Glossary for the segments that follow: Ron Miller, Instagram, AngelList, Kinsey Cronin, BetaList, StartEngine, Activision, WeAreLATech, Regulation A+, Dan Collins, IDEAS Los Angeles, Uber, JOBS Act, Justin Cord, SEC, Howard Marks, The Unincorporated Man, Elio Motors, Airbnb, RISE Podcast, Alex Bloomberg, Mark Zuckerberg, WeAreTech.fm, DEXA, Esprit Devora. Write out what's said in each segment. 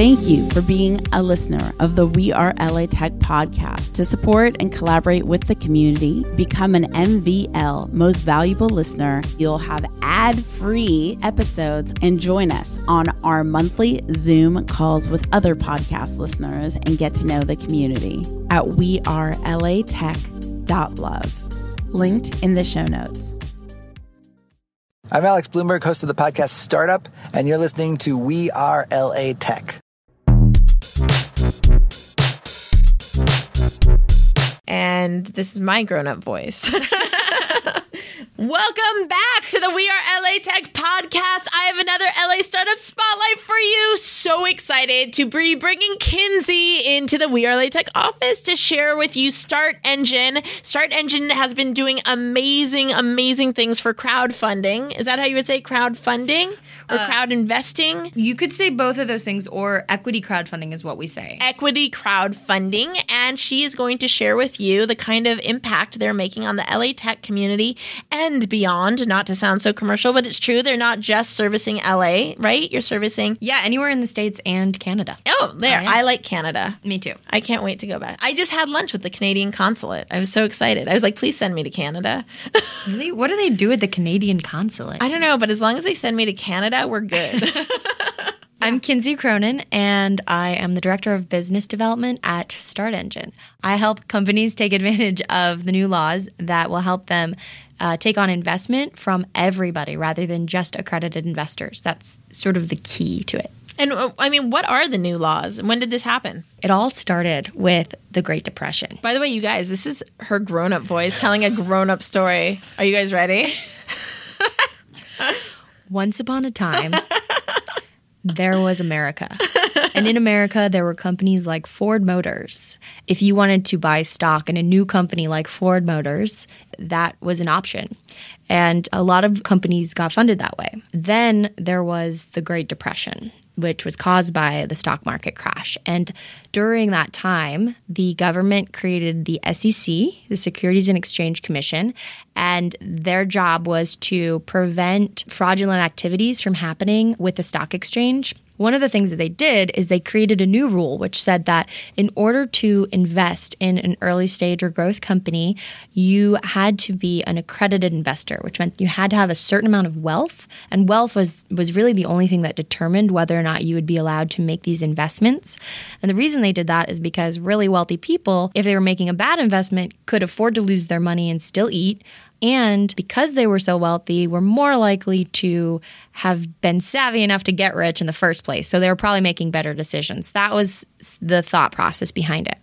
Thank you for being a listener of the We Are LA Tech podcast. To support and collaborate with the community, become an MVL, Most Valuable Listener. You'll have ad-free episodes and join us on our monthly Zoom calls with other podcast listeners and get to know the community at WeAreLATech.love. Linked in the show notes. I'm Alex Bloomberg, host of the podcast Startup, and you're listening to We Are LA Tech. And this is my grown-up voice. Welcome back to the We Are LA Tech podcast. I have another LA startup spotlight for you. So excited to be bringing Kinsey into the We Are LA Tech office to share with you StartEngine. StartEngine has been doing amazing things for crowdfunding. Is that how you would say crowdfunding? Or crowd investing? You could say both of those things, or equity crowdfunding is what we say. Equity crowdfunding. And she is going to share with you the kind of impact they're making on the LA tech community and beyond. Not to sound so commercial, but it's true. They're not just servicing LA, right? You're servicing... Yeah, anywhere in the States and Canada. Oh, there. Oh, yeah. I like Canada. Me too. I can't wait to go back. I just had lunch with the Canadian consulate. I was so excited. I was like, please send me to Canada. Really? What do they do at the Canadian consulate? I don't know, but as long as they send me to Canada, we're good. I'm Kinsey Cronin, and I am the Director of Business Development at StartEngine. I help companies take advantage of the new laws that will help them take on investment from everybody rather than just accredited investors. That's sort of the key to it. And I mean, what are the new laws? And when did this happen? It all started with the Great Depression. By the way, you guys, this is her grown-up voice telling a grown-up story. Are you guys ready? Once upon a time, there was America. And in America, there were companies like Ford Motors. If you wanted to buy stock in a new company like Ford Motors, that was an option. And a lot of companies got funded that way. Then there was the Great Depression, which was caused by the stock market crash. And during that time, the government created the SEC, the Securities and Exchange Commission, and their job was to prevent fraudulent activities from happening with the stock exchange. One of the things that they did is they created a new rule which said that in order to invest in an early stage or growth company, you had to be an accredited investor, which meant you had to have a certain amount of wealth. And wealth was really the only thing that determined whether or not you would be allowed to make these investments. And the reason they did that is because really wealthy people, if they were making a bad investment, could afford to lose their money and still eat. And because they were so wealthy, were more likely to have been savvy enough to get rich in the first place. So they were probably making better decisions. That was the thought process behind it.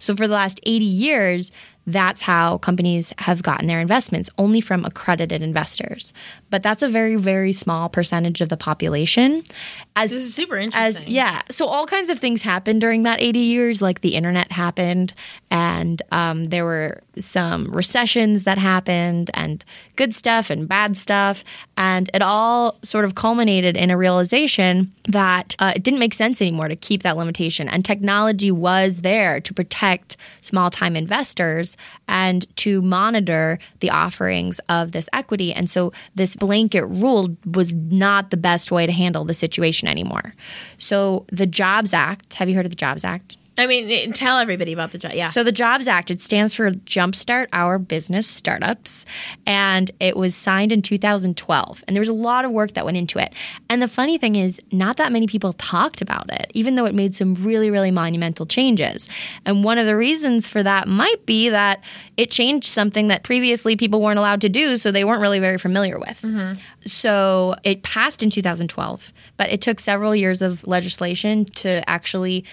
So for the last 80 years, that's how companies have gotten their investments, only from accredited investors. But that's a very, very small percentage of the population. This is super interesting. So all kinds of things happened during that 80 years, like the internet happened, and there were some recessions that happened, and good stuff and bad stuff. And it all sort of culminated in a realization that it didn't make sense anymore to keep that limitation. And technology was there to protect small-time investors and to monitor the offerings of this equity. And so this blanket rule was not the best way to handle the situation anymore. So the JOBS Act, have you heard of the JOBS Act? I mean, tell everybody about the JOBS Act. Yeah. So the JOBS Act, it stands for Jumpstart Our Business Startups, and it was signed in 2012. And there was a lot of work that went into it. And the funny thing is, not that many people talked about it, even though it made some really, really monumental changes. And one of the reasons for that might be that it changed something that previously people weren't allowed to do, so they weren't really very familiar with. Mm-hmm. So it passed in 2012, but it took several years of legislation to actually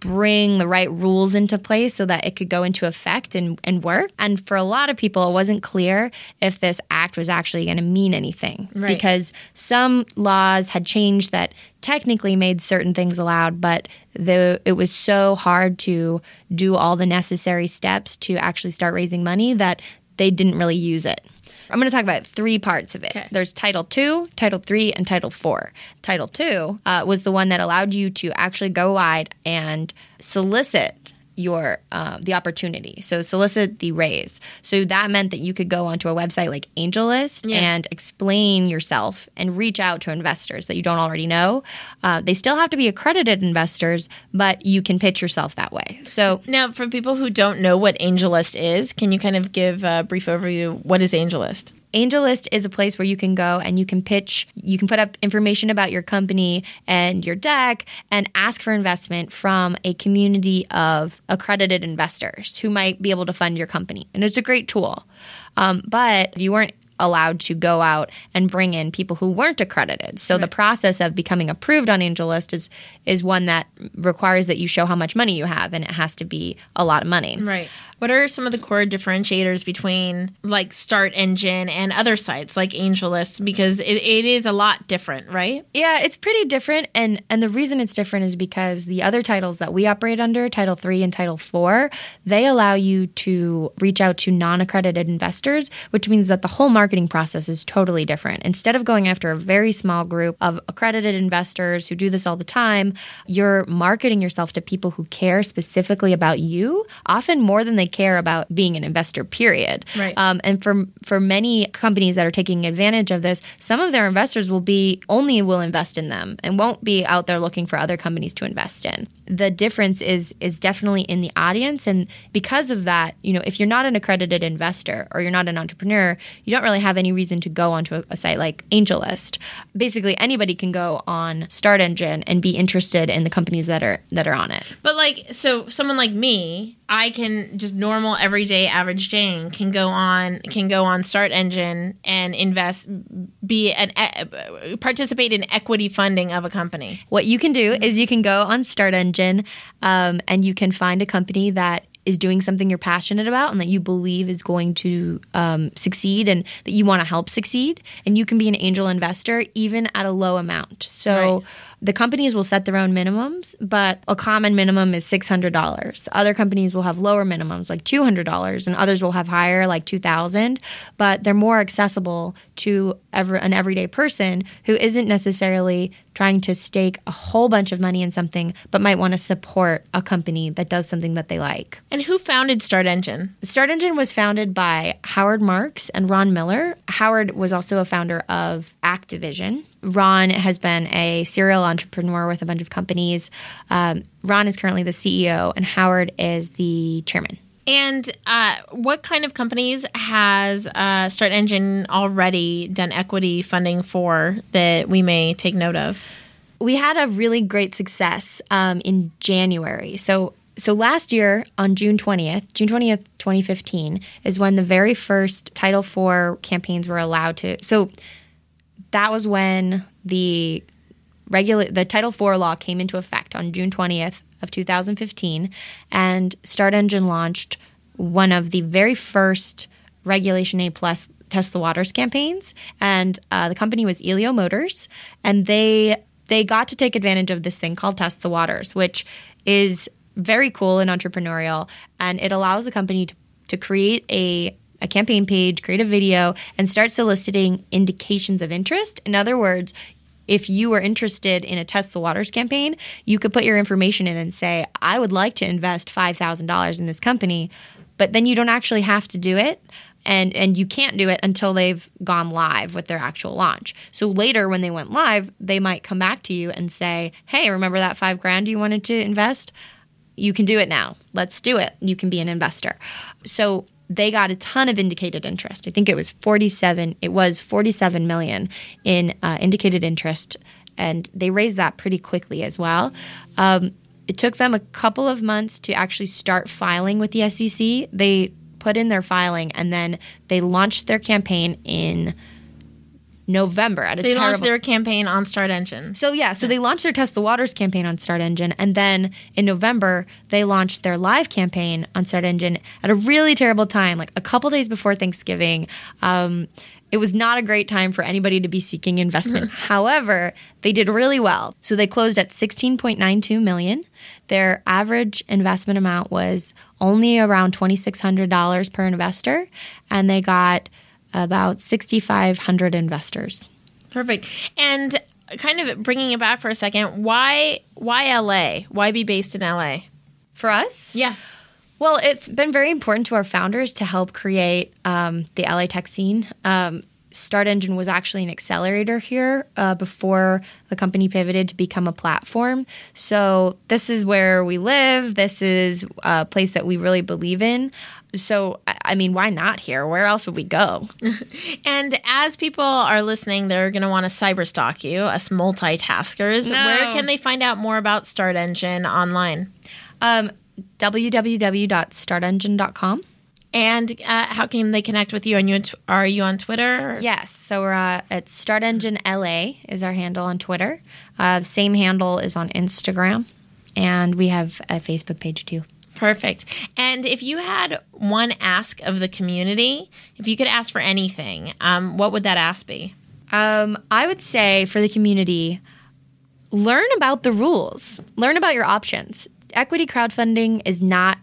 bring the right rules into place so that it could go into effect and work. And for a lot of people, it wasn't clear if this act was actually going to mean anything. Right. Because some laws had changed that technically made certain things allowed, but it was so hard to do all the necessary steps to actually start raising money that they didn't really use it. I'm going to talk about three parts of it. Okay. There's Title II, Title III, and Title IV. Title II was the one that allowed you to actually go wide and solicit your the opportunity. So solicit the raise. So that meant that you could go onto a website like AngelList and explain yourself and reach out to investors that you don't already know. They still have to be accredited investors, but you can pitch yourself that way. So now, for people who don't know what AngelList is, can you kind of give a brief overview? What is AngelList? AngelList is a place where you can go and you can pitch, you can put up information about your company and your deck and ask for investment from a community of accredited investors who might be able to fund your company. And it's a great tool. But you weren't allowed to go out and bring in people who weren't accredited. So the process of becoming approved on AngelList is one that requires that you show how much money you have, and it has to be a lot of money. Right. What are some of the core differentiators between like StartEngine and other sites like AngelList? Because it is a lot different, right? Yeah, it's pretty different. And the reason it's different is because the other titles that we operate under, Title III and Title IV, they allow you to reach out to non-accredited investors, which means that the whole marketing process is totally different. Instead of going after a very small group of accredited investors who do this all the time, you're marketing yourself to people who care specifically about you, often more than they care about being an investor, period. Right. And for many companies that are taking advantage of this, some of their investors will only invest in them and won't be out there looking for other companies to invest in. The difference is definitely in the audience. And because of that, you know, if you're not an accredited investor or you're not an entrepreneur, you don't really have any reason to go onto a site like AngelList. Basically, anybody can go on StartEngine and be interested in the companies that are on it. But like, so someone like me, I can just normal everyday average Jane can go on StartEngine and invest, participate in equity funding of a company. What you can do is you can go on StartEngine and you can find a company that is doing something you're passionate about and that you believe is going to succeed and that you want to help succeed. And you can be an angel investor even at a low amount. So the companies will set their own minimums, but a common minimum is $600. Other companies will have lower minimums like $200 and others will have higher like $2,000. But they're more accessible to an everyday person who isn't necessarily trying to stake a whole bunch of money in something, but might want to support a company that does something that they like. And who founded StartEngine? StartEngine was founded by Howard Marks and Ron Miller. Howard was also a founder of Activision. Ron has been a serial entrepreneur with a bunch of companies. Ron is currently the CEO, and Howard is the chairman. And what kind of companies has StartEngine already done equity funding for that we may take note of? We had a really great success in January. So last year on June 20th, 2015, is when the very first Title IV campaigns were allowed to. So that was when the Title IV law came into effect on June 20th. Of 2015, and StartEngine launched one of the very first Regulation A+ Test the Waters campaigns, and the company was Elio Motors, and they got to take advantage of this thing called Test the Waters, which is very cool and entrepreneurial, and it allows a company to create a campaign page, create a video, and start soliciting indications of interest. In other words, if you were interested in a Test the Waters campaign, you could put your information in and say, I would like to invest $5,000 in this company, but then you don't actually have to do it, and you can't do it until they've gone live with their actual launch. So later when they went live, they might come back to you and say, hey, remember that $5,000 you wanted to invest? You can do it now. Let's do it. You can be an investor. So they got a ton of indicated interest. I think it was 47 million in indicated interest, and they raised that pretty quickly as well. It took them a couple of months to actually start filing with the SEC. They put in their filing, and then they launched their campaign in November. They launched their campaign on StartEngine. So they launched their Test the Waters campaign on StartEngine, and then in November they launched their live campaign on StartEngine at a really terrible time, like a couple days before Thanksgiving. It was not a great time for anybody to be seeking investment. However, they did really well. So they closed at $16.92 million. Their average investment amount was only around $2,600 per investor, and they got about 6,500 investors. Perfect. And kind of bringing it back for a second, why LA? Why be based in LA? for us? Yeah. Well, it's been very important to our founders to help create the LA tech scene. StartEngine was actually an accelerator here before the company pivoted to become a platform. So this is where we live. This is a place that we really believe in. So, I mean, why not here? Where else would we go? And as people are listening, they're going to want to cyberstalk you, us multitaskers. No. Where can they find out more about StartEngine online? www.startengine.com. And how can they connect with you? And are you on Twitter? Yes. So we're at StartEngineLA is our handle on Twitter. The same handle is on Instagram. And we have a Facebook page too. Perfect. And if you had one ask of the community, if you could ask for anything, what would that ask be? I would say for the community, learn about the rules. Learn about your options. Equity crowdfunding is not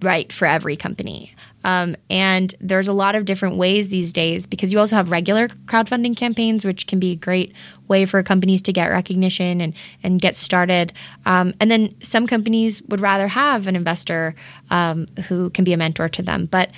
right for every company. And there's a lot of different ways these days because you also have regular crowdfunding campaigns, which can be a great way for companies to get recognition and get started. And then some companies would rather have an investor who can be a mentor to them. But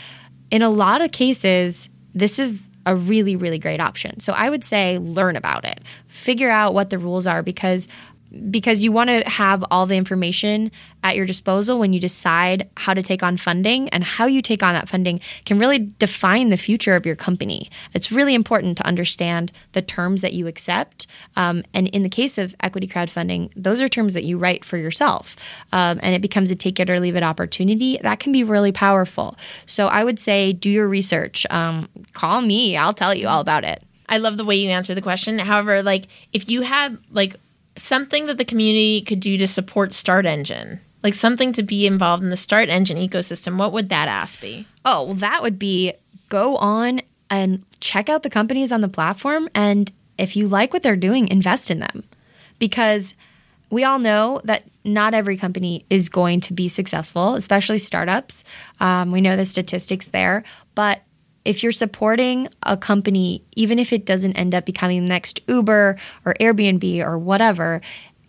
in a lot of cases, this is a really, really great option. So I would say learn about it. Figure out what the rules are because you want to have all the information at your disposal when you decide how to take on funding, and how you take on that funding can really define the future of your company. It's really important to understand the terms that you accept. And in the case of equity crowdfunding, those are terms that you write for yourself. And it becomes a take it or leave it opportunity. That can be really powerful. So I would say do your research. Call me. I'll tell you all about it. I love the way you answer the question. However, if you had something that the community could do to support StartEngine, something to be involved in the StartEngine ecosystem, what would that ask be? Oh, well, that would be go on and check out the companies on the platform. And if you like what they're doing, invest in them. Because we all know that not every company is going to be successful, especially startups. We know the statistics there. But if you're supporting a company, even if it doesn't end up becoming the next Uber or Airbnb or whatever,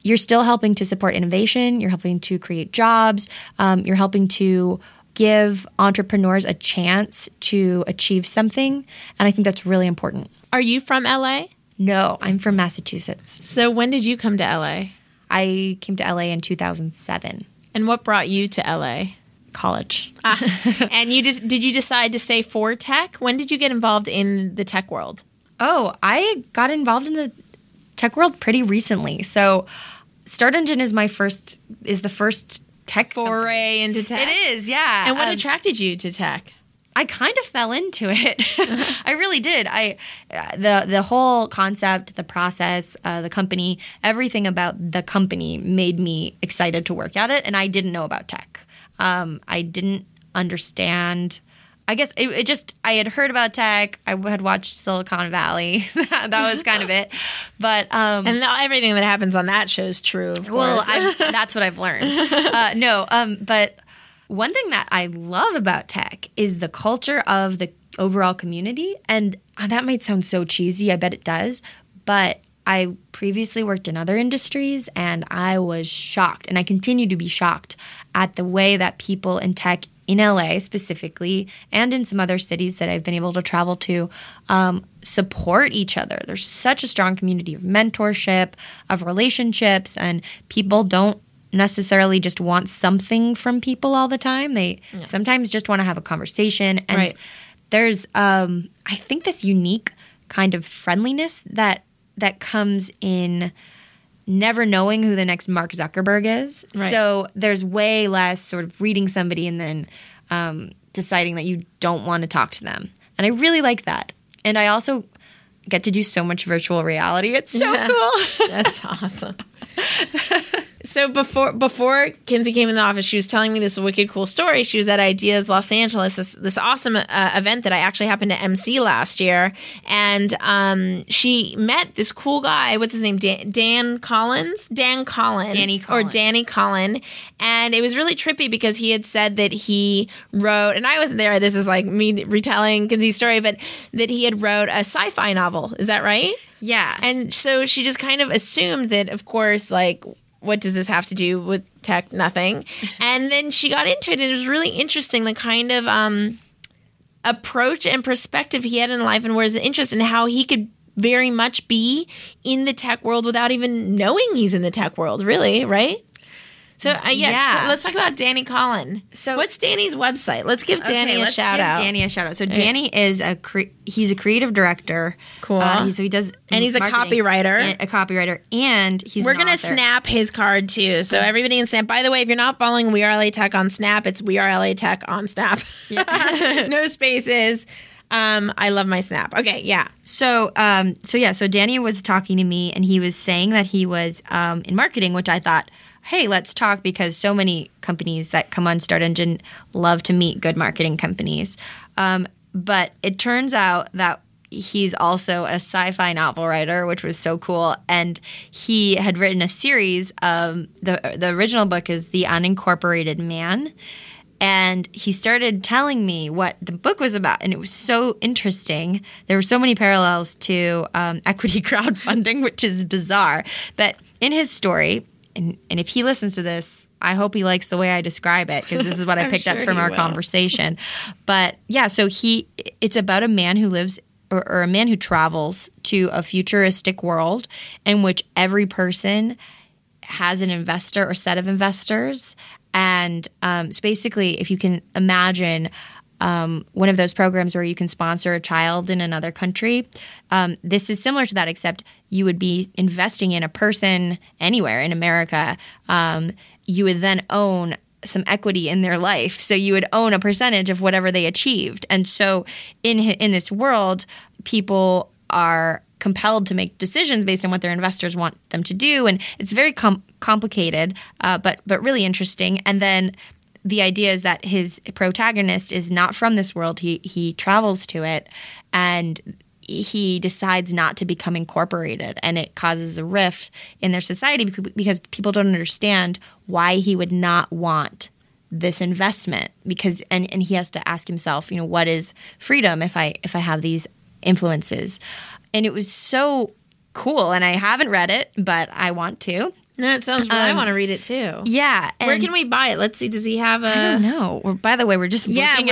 you're still helping to support innovation. You're helping to create jobs. You're helping to give entrepreneurs a chance to achieve something. And I think that's really important. Are you from LA? No, I'm from Massachusetts. So when did you come to LA? I came to LA in 2007. And what brought you to LA? College. And did you decide to stay for tech? When did you get involved in the tech world? Oh, I got involved in the tech world pretty recently. So StartEngine is the first tech foray into tech. It is, yeah. And what attracted you to tech? I kind of fell into it. I really did. The whole concept, the process, the company, everything about the company made me excited to work at it, and I didn't know about tech. I didn't understand. I guess I had heard about tech. I had watched Silicon Valley. That was kind of it. But and everything that happens on that show is true, of course. Well, that's what I've learned. But one thing that I love about tech is the culture of the overall community. And that might sound so cheesy. I bet it does. But I previously worked in other industries, and I was shocked, and I continue to be shocked at the way that people in tech in LA specifically, and in some other cities that I've been able to travel to, support each other. There's such a strong community of mentorship, of relationships, and people don't necessarily just want something from people all the time. They sometimes just want to have a conversation. And there's, I think, this unique kind of friendliness that comes in never knowing who the next Mark Zuckerberg is. Right. So there's way less sort of reading somebody and then deciding that you don't want to talk to them. And I really like that. And I also get to do so much virtual reality. It's so cool. That's awesome. So before Kinsey came in the office, she was telling me this wicked cool story. She was at Ideas Los Angeles, this awesome event that I actually happened to MC last year. And she met this cool guy. What's his name? Danny Collins. And it was really trippy because he had said that he wrote, and I wasn't there. This is me retelling Kinsey's story, but that he had wrote a sci-fi novel. Is that right? Yeah. And so she just kind of assumed that, of course, what does this have to do with tech? Nothing. And then she got into it, and it was really interesting, the kind of approach and perspective he had in life and where his interest and how he could very much be in the tech world without even knowing he's in the tech world, really, right? So, So let's talk about Danny Collins. So, what's Danny's website? Let's give Danny a shout out. So, right. Danny is he's a creative director. Cool. So he does, and he's a copywriter. And he's we're gonna snap his card too, so everybody can snap. By the way, if you're not following We Are LA Tech on Snap, it's We Are LA Tech on Snap. Yeah. No spaces. I love my Snap. Okay, yeah. So Danny was talking to me, and he was saying that he was in marketing, which I thought, hey, let's talk, because so many companies that come on StartEngine love to meet good marketing companies. But it turns out that he's also a sci-fi novel writer, which was so cool. And he had written a series. The original book is The Unincorporated Man. And he started telling me what the book was about, and it was so interesting. There were so many parallels to equity crowdfunding, which is bizarre. But in his story... And if he listens to this, I hope he likes the way I describe it, because this is what I picked up from our conversation. But yeah, so it's about a man who lives or a man who travels to a futuristic world in which every person has an investor or set of investors. And so basically, if you can imagine one of those programs where you can sponsor a child in another country. This is similar to that, except you would be investing in a person anywhere in America. You would then own some equity in their life. So you would own a percentage of whatever they achieved. And so in this world, people are compelled to make decisions based on what their investors want them to do. And it's very complicated, but really interesting. And then the idea is that his protagonist is not from this world. He travels to it, and he decides not to become incorporated. And it causes a rift in their society because people don't understand why he would not want this investment. Because and he has to ask himself, what is freedom if I have these influences? And it was so cool. And I haven't read it, but I want to. No, it sounds really. I want to read it too. Yeah. Where can we buy it? Let's see. Does he have a? I don't know. Well, by the way, we're just looking at his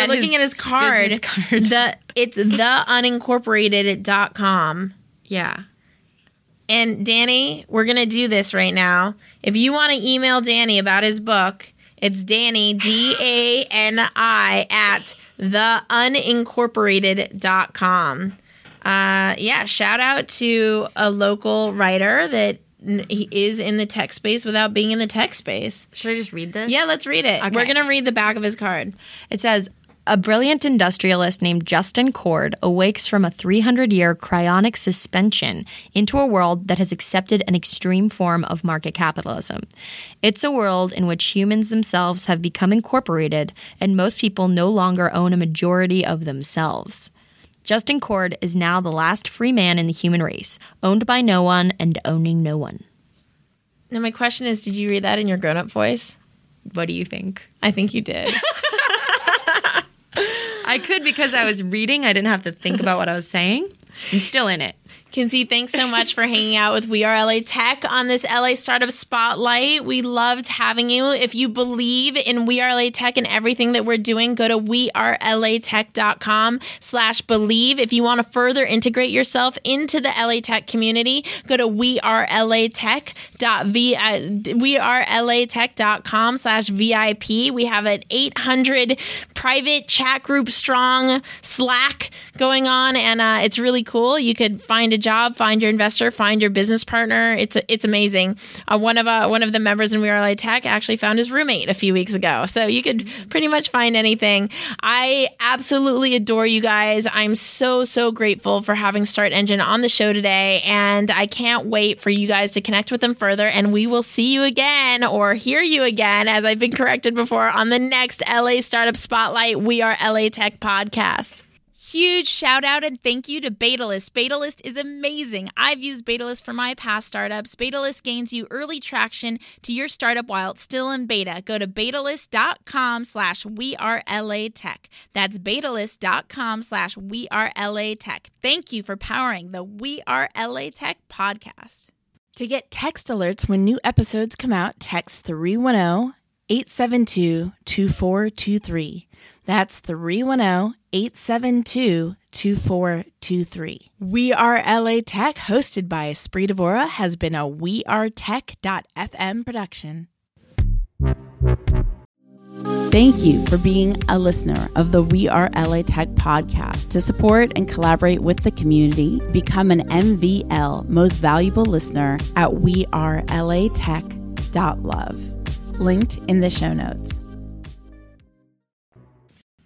card. Business card. It's theunincorporated.com. Yeah. And Danny, we're gonna do this right now. If you want to email Danny about his book, it's Danny DANI @theunincorporated.com. Shout out to a local writer that. He is in the tech space without being in the tech space. Should I just read this? Yeah, let's read it. Okay. We're going to read the back of his card. It says, a brilliant industrialist named Justin Cord awakes from a 300-year cryonic suspension into a world that has accepted an extreme form of market capitalism. It's a world in which humans themselves have become incorporated, and most people no longer own a majority of themselves. Justin Cord is now the last free man in the human race, owned by no one and owning no one. Now, my question is, did you read that in your grown-up voice? What do you think? I think you did. I could, because I was reading. I didn't have to think about what I was saying. I'm still in it. Kinsey, thanks so much for hanging out with We Are LA Tech on this LA Startup Spotlight. We loved having you. If you believe in We Are LA Tech and everything that we're doing, go to wearelatech.com /believe. If you want to further integrate yourself into the LA Tech community, go to wearelatech.com /VIP. We have an 800 private chat group strong Slack going on, and it's really cool. You could find a job, find your investor, find your business partner. It's amazing. One of the members in We Are LA Tech actually found his roommate a few weeks ago. So you could pretty much find anything. I absolutely adore you guys. I'm so, so grateful for having StartEngine on the show today. And I can't wait for you guys to connect with them further. And we will see you again, or hear you again, as I've been corrected before, on the next LA Startup Spotlight We Are LA Tech podcast. Huge shout out and thank you to BetaList. BetaList is amazing. I've used BetaList for my past startups. BetaList gains you early traction to your startup while it's still in beta. Go to betalist.com /wearelatech. That's betalist.com /wearelatech. Thank you for powering the We Are LA Tech podcast. To get text alerts when new episodes come out, text 310-872-2423. That's 310-872-2423. We Are LA Tech, hosted by Esprit Devora, has been a WeAreTech.fm production. Thank you for being a listener of the We Are LA Tech podcast. To support and collaborate with the community, become an MVL, Most Valuable Listener, at WeAreLATech.love. Linked in the show notes.